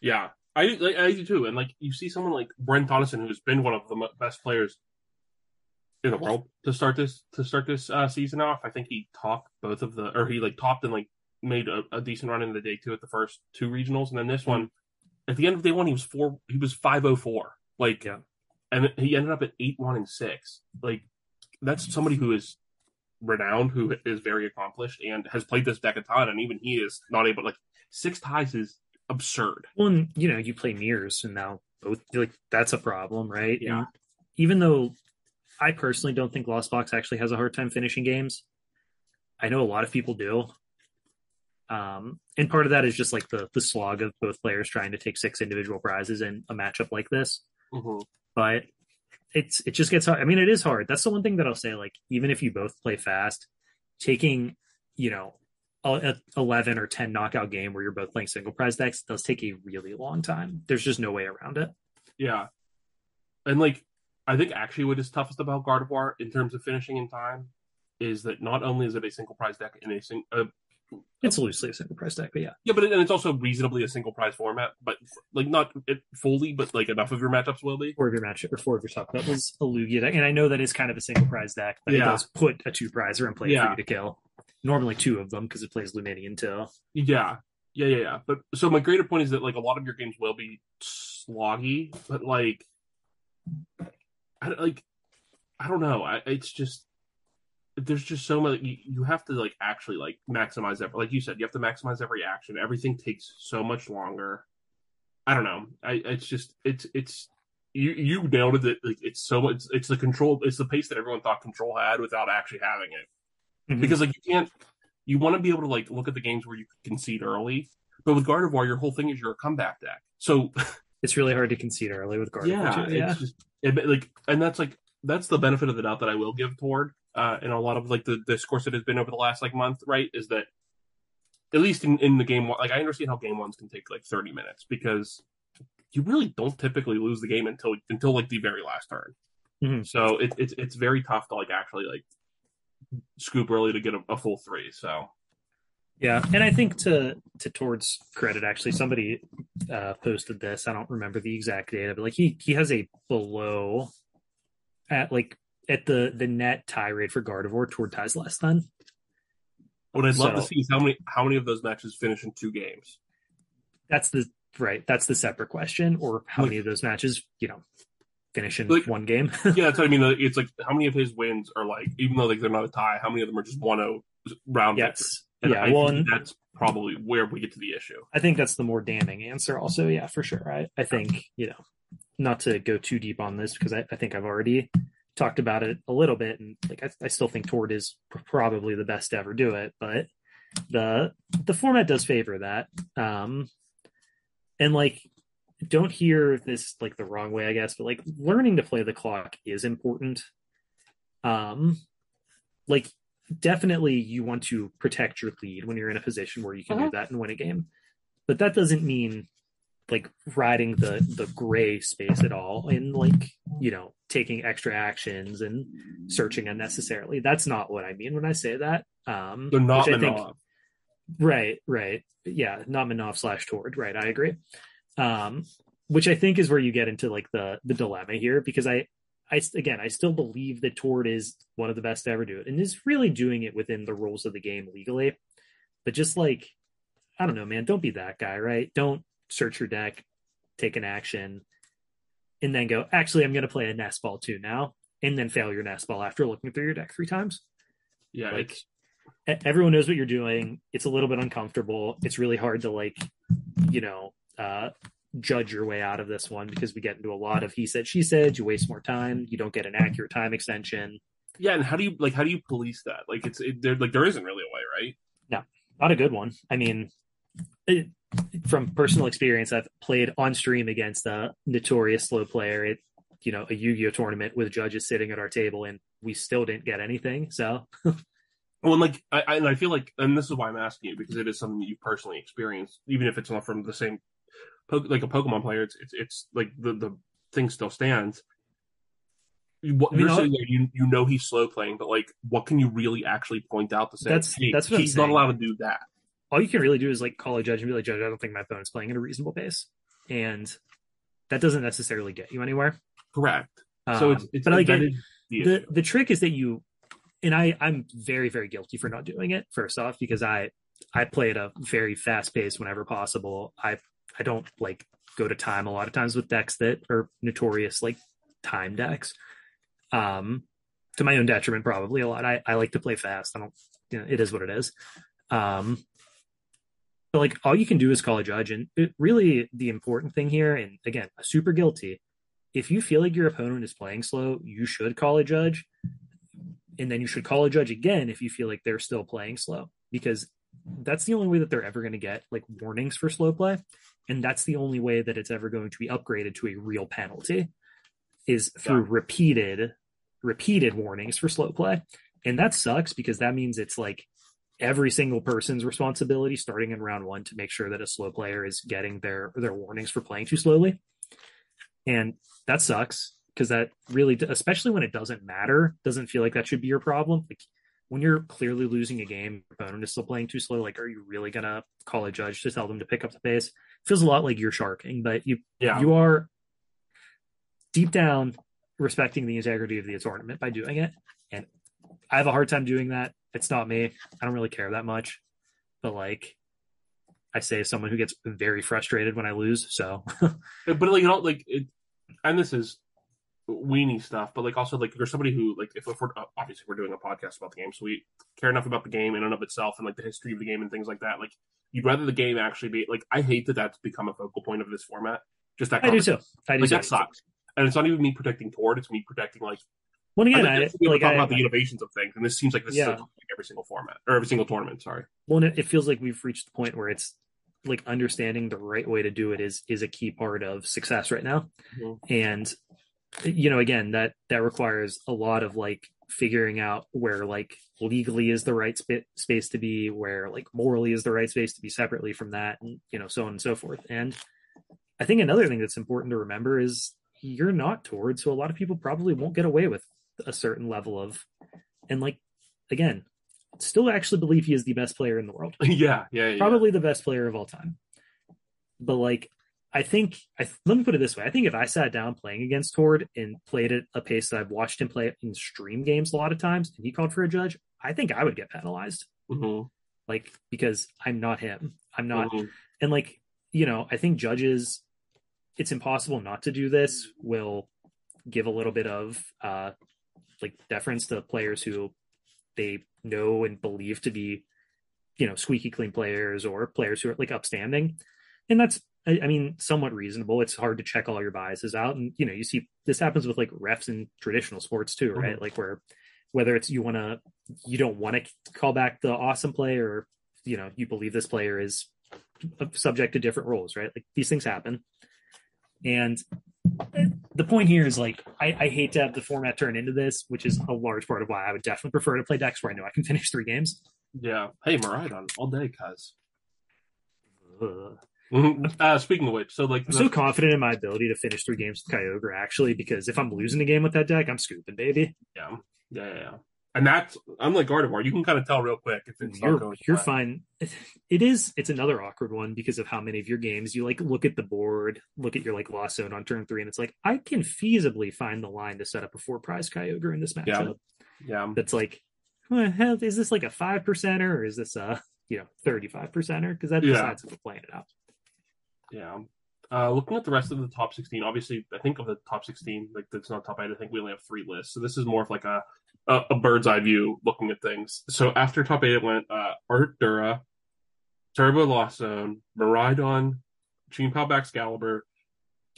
Yeah, I, like, I do too. And like, you see someone like Brent Tonneson, who's been one of the best players in the world to start this to start this uh, season off. I think he topped both of the, or he like topped and like made a, a decent run in the day two at the first two regionals, and then this one at the end of day one he was four, he was five oh four, like, yeah. And he ended up at eight one and six. Like that's somebody who is renowned, who is very accomplished, and has played this deck a ton, and even he is not able. Like six ties is absurd. Well, and, you know, you play mirrors, and now both like that's a problem, right? Yeah. And even though. I personally don't think Lost Box actually has a hard time finishing games. I know a lot of people do. Um, and part of that is just like the the slog of both players trying to take six individual prizes in a matchup like this. Mm-hmm. But it's it just gets hard. I mean, it is hard. That's the one thing that I'll say. Like, even if you both play fast, taking, you know, a, a eleven or ten knockout game where you're both playing single prize decks does take a really long time. There's just no way around it. Yeah, and like I think actually what is toughest about Gardevoir in terms of finishing in time is that not only is it a single prize deck in a single uh, It's loosely a single prize deck, but yeah. Yeah, but it, and it's also reasonably a single prize format, but like not it fully, but like enough of your matchups will be. Four of your matchup, or four of your top cup was a Lugia deck, and I know that is kind of a single prize deck, but yeah. It does put a two prizer in play yeah. for you to kill. Normally two of them, because it plays Luminion too. Yeah. Yeah, yeah, yeah. But so my greater point is that like a lot of your games will be sloggy, but like I don't, like, I don't know. I, it's just there's just so much you, you have to like actually like maximize every, like you said, you have to maximize every action. Everything takes so much longer. I don't know. I it's just it's it's you you nailed it. That like it's so much. It's, it's the control. It's the pace that everyone thought Control had without actually having it. Mm-hmm. Because like you can't. You want to be able to like look at the games where you concede early, but with Gardevoir, your whole thing is your comeback deck. So it's really hard to concede early with Gardevoir. Yeah, too. yeah. It's just, it, like, and that's like that's the benefit of the doubt that I will give Tord. Uh, and a lot of like the, the discourse that has been over the last like month, right, is that at least in, in the game one, like I understand how game ones can take like thirty minutes because you really don't typically lose the game until until like the very last turn. Mm-hmm. So it, it's it's very tough to like actually like scoop early to get a, a full three. So yeah, and I think to to Tord's credit, actually, somebody uh, posted this. I don't remember the exact data, but like he he has a below at like. At the, the net tie rate for Gardevoir, Tord ties less than. What I'd love so, to see is how many how many of those matches finish in two games. That's the right. That's the separate question, or how like, many of those matches you know finish in like, one game. Yeah, that's what I mean. It's like how many of his wins are like, even though like they're not a tie, how many of them are just one oh round? Yes, and yeah. I well, think that's probably where we get to the issue. I think that's the more damning answer. Also, yeah, for sure. I I think you know not to go too deep on this because I, I think I've already. talked about it a little bit, and like I, I still think Tord is probably the best to ever do it, but the the format does favor that. Um and like don't hear this like the wrong way, I guess, but like learning to play the clock is important. Um like definitely you want to protect your lead when you're in a position where you can uh-huh. do that and win a game, but that doesn't mean like riding the the gray space at all and like you know taking extra actions and searching unnecessarily. That's not what I mean when I say that. Um they're not Manov. Think, right right yeah not Manov slash Tord, right? I agree. Um which I think is where you get into like the the dilemma here, because I I again I still believe that Tord is one of the best to ever do it and is really doing it within the rules of the game legally, but just like I don't know, man, don't be that guy, right? Don't search your deck, take an action, and then go, actually, I'm going to play a nest ball too now, and then fail your nest ball after looking through your deck three times. Yeah. Like it's... everyone knows what you're doing. It's a little bit uncomfortable. It's really hard to like, you know, uh, judge your way out of this one, because we get into a lot of he said, she said, you waste more time. You don't get an accurate time extension. Yeah. And how do you like, how do you police that? Like it's it, there, like, there isn't really a way, right? No, not a good one. I mean, it, from personal experience, I've played on stream against a notorious slow player at, you know, a Yu-Gi-Oh tournament with judges sitting at our table, and we still didn't get anything. So, well, and like, I, I, and I feel like, and this is why I'm asking you, because it is something that you personally experienced, even if it's not from the same, like a Pokemon player, it's, it's, it's like the, the thing still stands. What, you're you know, saying there, you, you know, he's slow playing, but like, what can you really actually point out to say, that's, hey, that's what he's not allowed to do that? All you can really do is like call a judge and be like, judge, I don't think my opponent's playing at a reasonable pace. And that doesn't necessarily get you anywhere. Correct. Um, so it's, it's but like it, the, the, the trick is that you, and I, I'm very, very guilty for not doing it first off, because I, I play at a very fast pace whenever possible. I, I don't like go to time a lot of times with decks that are notorious, like time decks, um, to my own detriment, probably a lot. I, I like to play fast. I don't, you know, it is what it is. Um, But, like, all you can do is call a judge. And it really, the important thing here, and again, super guilty, if you feel like your opponent is playing slow, you should call a judge. And then you should call a judge again if you feel like they're still playing slow. Because that's the only way that they're ever going to get like warnings for slow play. And that's the only way that it's ever going to be upgraded to a real penalty is through yeah. repeated, repeated warnings for slow play. And that sucks because that means it's like every single person's responsibility starting in round one to make sure that a slow player is getting their, their warnings for playing too slowly. And that sucks because that really, especially when it doesn't matter, doesn't feel like that should be your problem. Like, when you're clearly losing a game, your opponent is still playing too slow, like, are you really going to call a judge to tell them to pick up the pace? It feels a lot like you're sharking, but you yeah. you are deep down respecting the integrity of the tournament by doing it. And I have a hard time doing that. It's not me. I don't really care that much. But, like, I say as someone who gets very frustrated when I lose, so. But, like, you know, like, it, and this is weenie stuff, but like also like there's somebody who like if, if we're obviously we're doing a podcast about the game, so we care enough about the game in and of itself and like the history of the game and things like that. Like you'd rather the game actually be like I hate that that's become a focal point of this format. Just that I do so. I do like, so. That sucks, and it's not even me protecting Tord. It's me protecting like. Well, again, I, like, I like, talk I, about I, the innovations I, of things, and this seems like this yeah. is like every single format or every single tournament. Sorry. Well, and it feels like we've reached the point where it's like understanding the right way to do it is is a key part of success right now, mm-hmm. and. You know, again, that that requires a lot of like figuring out where like legally is the right sp- space to be, where like morally is the right space to be separately from that, and you know, so on and so forth. And I think another thing that's important to remember is you're not Tord, so a lot of people probably won't get away with a certain level of, and like again, still actually believe he is the best player in the world. yeah, yeah, yeah, probably the best player of all time. But like. I think, I, let me put it this way. I think if I sat down playing against Tord and played at a pace that I've watched him play in stream games a lot of times, and he called for a judge, I think I would get penalized. Mm-hmm. Like, because I'm not him. I'm not. Mm-hmm. And like, you know, I think judges, it's impossible not to do this, will give a little bit of uh, like deference to players who they know and believe to be, you know, squeaky clean players or players who are like upstanding. And that's, I mean, somewhat reasonable. It's hard to check all your biases out. And, you know, you see this happens with like refs in traditional sports too, right? Mm-hmm. Like where, whether it's you want to, you don't want to call back the awesome play or, you know, you believe this player is subject to different rules, right? Like these things happen. And the point here is like, I, I hate to have the format turn into this, which is a large part of why I would definitely prefer to play decks where I know I can finish three games. Yeah. Hey, Miraidon, all day, cuz. Ugh. Uh, speaking of which, so like I'm the... so confident in my ability to finish three games with Kyogre actually, because if I'm losing a game with that deck, I'm scooping, baby. Yeah, yeah, yeah. yeah. And that's unlike Gardevoir, you can kind of tell real quick if it's you're, not going you're fine. It is. It's another awkward one because of how many of your games you like look at the board, look at your like Lost Zone on turn three, and it's like I can feasibly find the line to set up a four prize Kyogre in this matchup. Yeah, yeah. That's like, well, hell, is this like a five percenter or is this a you know thirty five percenter? Because that decides yeah. if we're playing it out. Yeah. Uh, looking at the rest of the top sixteen, obviously, I think of the top sixteen, like that's not top eight. I think we only have three lists. So this is more of like a, a, a bird's eye view looking at things. So after top eight, it went uh, ArcDura, Turbo Lost Zone, Miraidon, Chien-Pao Baxcalibur,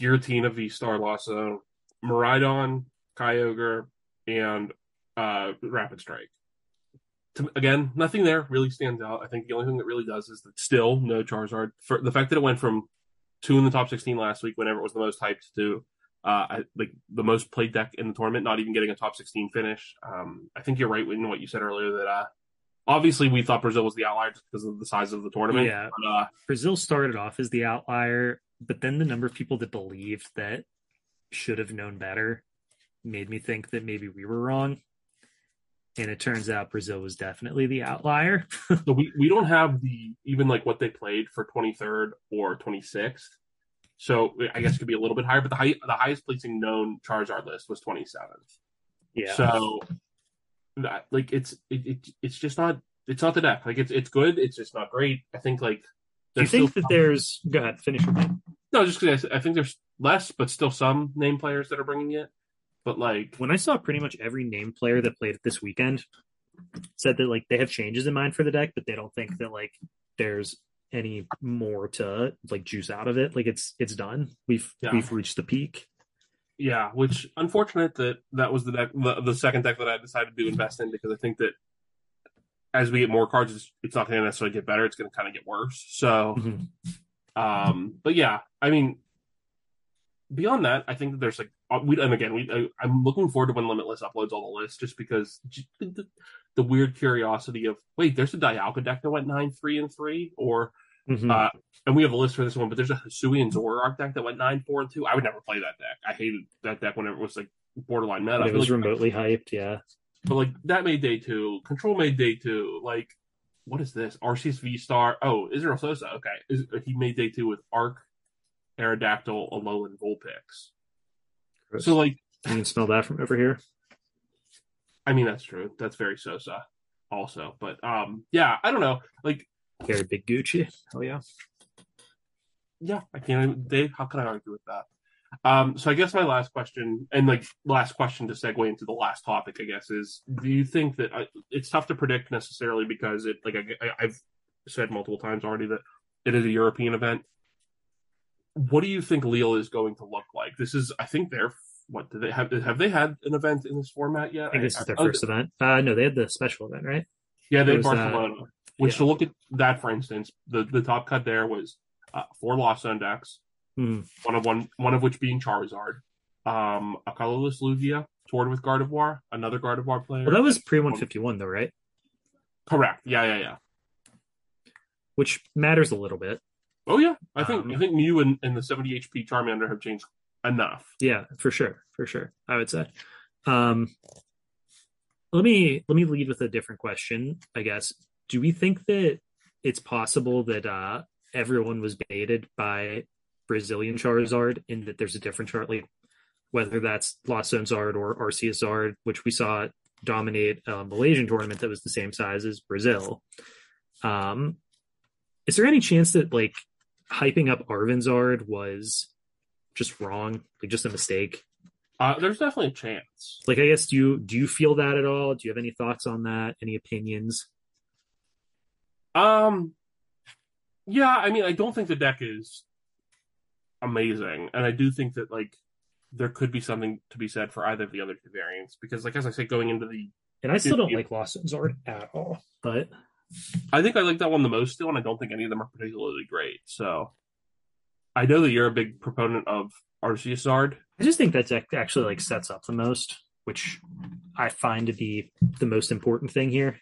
Giratina V-Star Lost Zone, Miraidon, Kyogre, and uh, Rapid Strike. To, again, nothing there really stands out. I think the only thing that really does is that still no Charizard. For the fact that it went from two in the top sixteen last week, whenever it was the most hyped, to uh, like the most played deck in the tournament, not even getting a top sixteen finish. Um, I think you're right in what you said earlier that uh, obviously we thought Brazil was the outlier just because of the size of the tournament. Yeah, but, uh, Brazil started off as the outlier, but then the number of people that believed that should have known better made me think that maybe we were wrong. And it turns out Brazil was definitely the outlier. So we, we don't have the even like what they played for twenty-third or twenty-sixth. So I guess it could be a little bit higher, but the high, the highest placing known Charizard list was twenty-seventh. Yeah. So that like it's it, it it's just not it's not the deck. Like it's it's good. It's just not great. I think like. Do you think that there's go ahead finish your thing? No, just because I, I think there's less, but still some name players that are bringing it. But like when I saw pretty much every named player that played it this weekend said that like they have changes in mind for the deck, but they don't think that like there's any more to like juice out of it. Like it's it's done. We've yeah. we've reached the peak. Yeah, which unfortunate that that was the deck, the, the second deck that I decided to invest in because I think that as we get more cards, it's, it's not going to necessarily get better. It's going to kind of get worse. So, mm-hmm. um, but yeah, I mean, beyond that, I think that there's like, we and again, we I, I'm looking forward to when Limitless uploads all the lists, just because the, the weird curiosity of wait, there's a Dialga deck that went nine three and three, or mm-hmm. uh, and we have a list for this one, but there's a Hisui and Zoroark deck that went nine four and two. I would never play that deck. I hated that deck whenever it was like borderline meta. When it was like, remotely hyped, yeah. But like that made day two, Control made day two. Like, what is this? Arceus V Star. Oh, Israel Sosa. Okay, is, he made day two with Arc, Aerodactyl, Alolan Vulpix. Chris, so like, you can smell that from over here. I mean, that's true. That's very Sosa, also. But um, yeah, I don't know. Like, very big Gucci. Hell yeah. Yeah, I can't. Even, Dave, how can I argue with that? Um, so I guess my last question, and like last question to segue into the last topic, I guess, is do you think that I, it's tough to predict necessarily because it, like I, I've said multiple times already, that it is a European event. What do you think Lille is going to look like? This is, I think they're, what do they have? Have they had an event in this format yet? I think this I, is their I, first I, event. Uh, no, they had the special event, right? Yeah, they had Barcelona, that, which yeah. to look at that, for instance, the, the top cut there was uh, four Lost Zone decks. Hmm. One of one, one of which being Charizard, um, a Colorless Lugia, Tord with Gardevoir, another Gardevoir player. Well, that was pre one fifty-one, though, right? Correct. Yeah, yeah, yeah. Which matters a little bit. Oh yeah, I think um, I think Mew and, and the seventy H P Charmander have changed enough. Yeah, for sure, for sure. I would say. Um, let me let me lead with a different question. I guess. Do we think that it's possible that uh, everyone was baited by Brazilian Charizard, in that there's a different chart, like whether that's Lost Zone Zard or Arceus Zard, which we saw dominate a Malaysian tournament that was the same size as Brazil. Um, is there any chance that like hyping up Arvin Zard was just wrong, like just a mistake? Uh, there's definitely a chance. Like, I guess do you do you feel that at all? Do you have any thoughts on that? Any opinions? Um, yeah, I mean, I don't think the deck is amazing, and I do think that like there could be something to be said for either of the other two variants, because like as I said, going into the and I still don't like Lost Zard at all, but I think I like that one the most still, and I don't think any of them are particularly great. So I know that you're a big proponent of Arceus Zard. I just think that deck actually like sets up the most, which I find to be the most important thing here.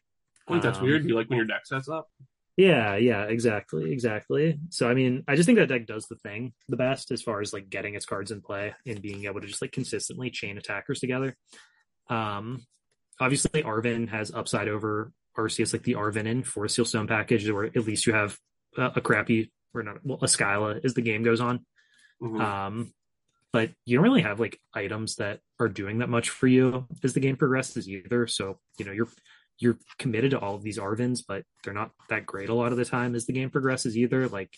Wait, um, that's weird. Do you like when your deck sets up? Yeah, yeah, exactly, exactly. So, I mean, I just think that deck does the thing the best as far as, like, getting its cards in play and being able to just, like, consistently chain attackers together. Um, obviously, Arven has upside over Arceus, like the Arven in for a Seal Stone package, where at least you have a, a crappy, or not, well, a Skyla as the game goes on. Mm-hmm. Um, but you don't really have, like, items that are doing that much for you as the game progresses either. So, you know, you're... you're committed to all of these Arvins, but they're not that great a lot of the time as the game progresses either. Like,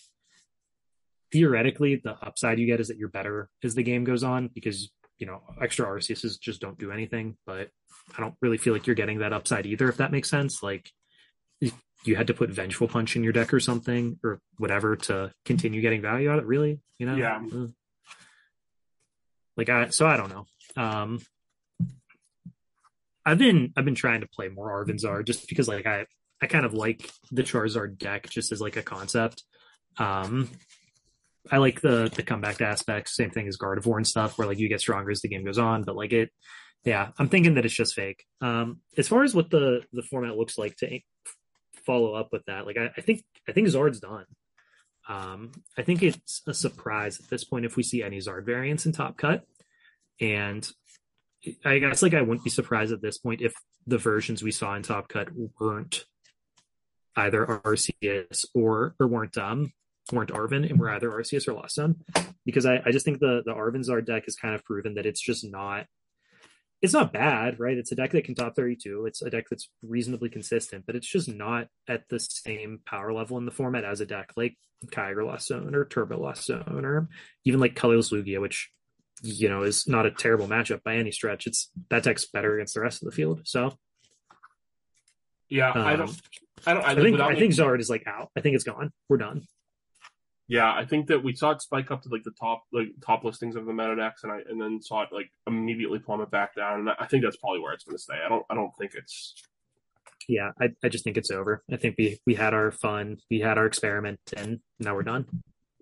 theoretically, the upside you get is that you're better as the game goes on because, you know, extra Arceuses just don't do anything, but I don't really feel like you're getting that upside either, if that makes sense. Like, if you had to put Vengeful Punch in your deck or something or whatever to continue getting value out of it, really, you know? Yeah. Like, I, so I don't know. Um, I've been I've been trying to play more Arvin Zard just because like I, I kind of like the Charizard deck just as like a concept. Um, I like the the comeback aspects, same thing as Gardevoir and stuff, where like you get stronger as the game goes on. But like it, yeah, I'm thinking that it's just fake. Um, as far as what the, the format looks like to follow up with that, like I, I think I think Zard's done. Um, I think it's a surprise at this point if we see any Zard variants in Top Cut, and I guess like I wouldn't be surprised at this point if the versions we saw in Top Cut weren't either Arceus or or weren't um weren't Arven and were either Arceus or Lost Zone, because I, I just think the the Arven Zard deck has kind of proven that it's just not it's not bad, right? It's a deck that can top thirty-two. It's a deck that's reasonably consistent, but it's just not at the same power level in the format as a deck like Kyogre Lost Zone or Turbo Lost Zone or even like Colorless Lugia, which, you know, is not a terrible matchup by any stretch. It's that deck's better against the rest of the field. So, yeah, um, I don't, I don't, I, I think I me... think Zard is like out. I think it's gone. We're done. Yeah, I think that we saw it spike up to like the top, like top listings of the meta decks, and I and then saw it like immediately plummet back down. And I think that's probably where it's going to stay. I don't, I don't think it's. yeah, I, I just think it's over. I think we we had our fun, we had our experiment, and now we're done.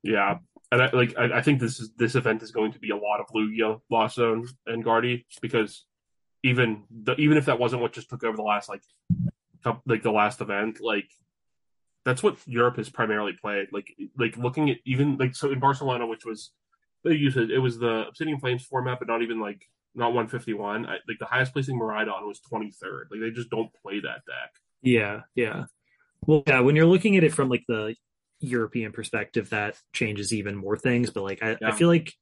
Yeah, and I, like I, I think this is this event is going to be a lot of Lugia, Lost Zone, and Gardevoir, because even the, even if that wasn't what just took over the last like like the last event, like that's what Europe has primarily played. Like like looking at even like so in Barcelona, which was they used it, it was the Obsidian Flames format, but not even like not one fifty-one. I, like the highest placing Miraidon was twenty-third. Like they just don't play that deck. Yeah, yeah. Well, yeah. When you're looking at it from like the European perspective, that changes even more things. But like I, yeah. I feel like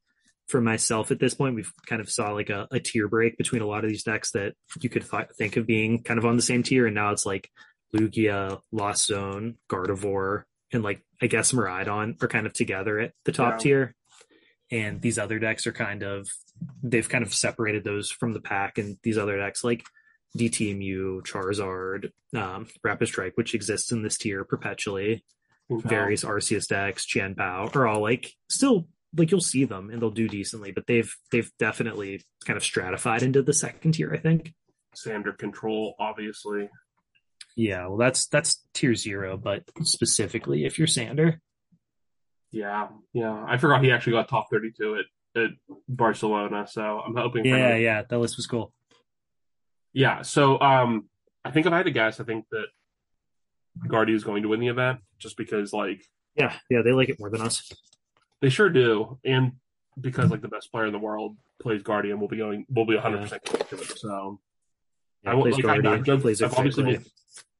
for myself at this point, we've kind of saw like a, a tier break between a lot of these decks that you could th- think of being kind of on the same tier, and now it's like Lugia, Lost Zone, Gardevoir, and like I guess Miraidon are kind of together at the top yeah. tier, and these other decks are kind of they've kind of separated those from the pack, and these other decks like D T M U, Charizard, um, Rapid Strike, which exists in this tier perpetually, wow. various Arceus decks, Chien-Pao are all like still like you'll see them and they'll do decently, but they've they've definitely kind of stratified into the second tier, I think. Sander control, obviously. Yeah, well, that's that's tier zero, but specifically if you're Sander. Yeah, yeah. I forgot he actually got top thirty-two at, at Barcelona, so I'm hoping for Yeah, him. yeah, that list was cool. Yeah, so um, I think if I had to guess, I think that Gardevoir is going to win the event, just because, like... Yeah, yeah, they like it more than us. They sure do, and because, like, the best player in the world plays Gardevoir, and we'll be going, we'll be one hundred percent yeah. close to it, so... Yeah, I will, like, I've, I've, I've, I've obviously made,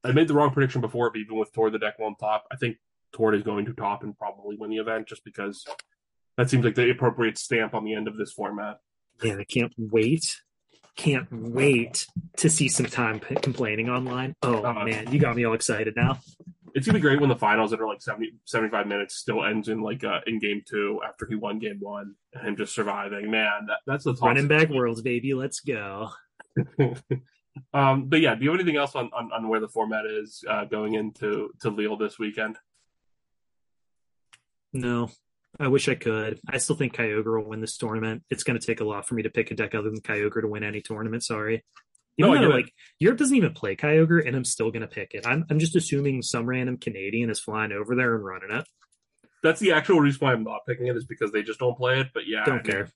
I made the wrong prediction before, but even with Tord the deck on top, I think Tord is going to top and probably win the event, just because that seems like the appropriate stamp on the end of this format. Yeah, I can't wait. Can't wait to see some time p- complaining online. Oh, uh, man, you got me all excited now. It's going to be great when the finals that are like seventy, seventy-five minutes still ends in like uh, in game two after he won game one and him just surviving. Man, that, that's the top. Running back worlds, baby. Let's go. Um, but yeah, do you have anything else on, on, on where the format is uh, going into to Lille this weekend? No, I wish I could. I still think Kyogre will win this tournament. It's going to take a lot for me to pick a deck other than Kyogre to win any tournament. Sorry, even no, though, like it. Europe doesn't even play Kyogre, and I'm still going to pick it. I'm I'm just assuming some random Canadian is flying over there and running it. That's the actual reason why I'm not picking it is because they just don't play it. But yeah, don't I care. Mean,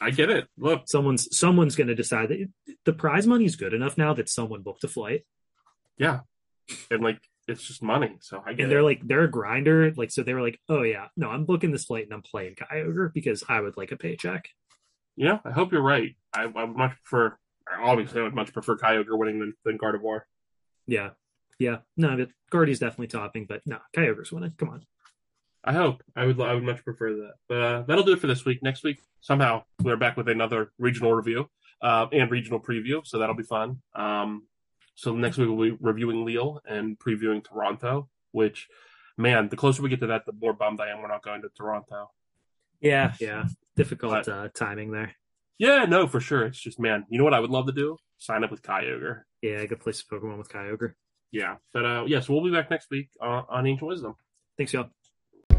I get it. Look, someone's someone's going to decide that it, the prize money is good enough now that someone booked a flight. Yeah, and like it's just money, so I get. And they're it. like they're a grinder, like so they were like, oh yeah, no, I'm booking this flight and I'm playing Kyogre because I would like a paycheck. Yeah, I hope you're right. I, I would much prefer, obviously, I would much prefer Kyogre winning than, than Gardevoir. Yeah, yeah, no, but Gardevoir's definitely topping, but no, Kyogre's winning. Come on. I hope. I would I would much prefer that. But uh, that'll do it for this week. Next week, somehow, we're back with another regional review uh, and regional preview, so that'll be fun. Um, so next week, we'll be reviewing Lille and previewing Toronto, which, man, the closer we get to that, the more bummed I am we're not going to Toronto. Yeah, yeah. Difficult but, uh, timing there. Yeah, no, for sure. It's just, man, you know what I would love to do? Sign up with Kyogre. Yeah, I could play some Pokemon with Kyogre. Yeah. But, uh, yeah, so we'll be back next week uh, on Ancient Wisdom. Thanks, y'all.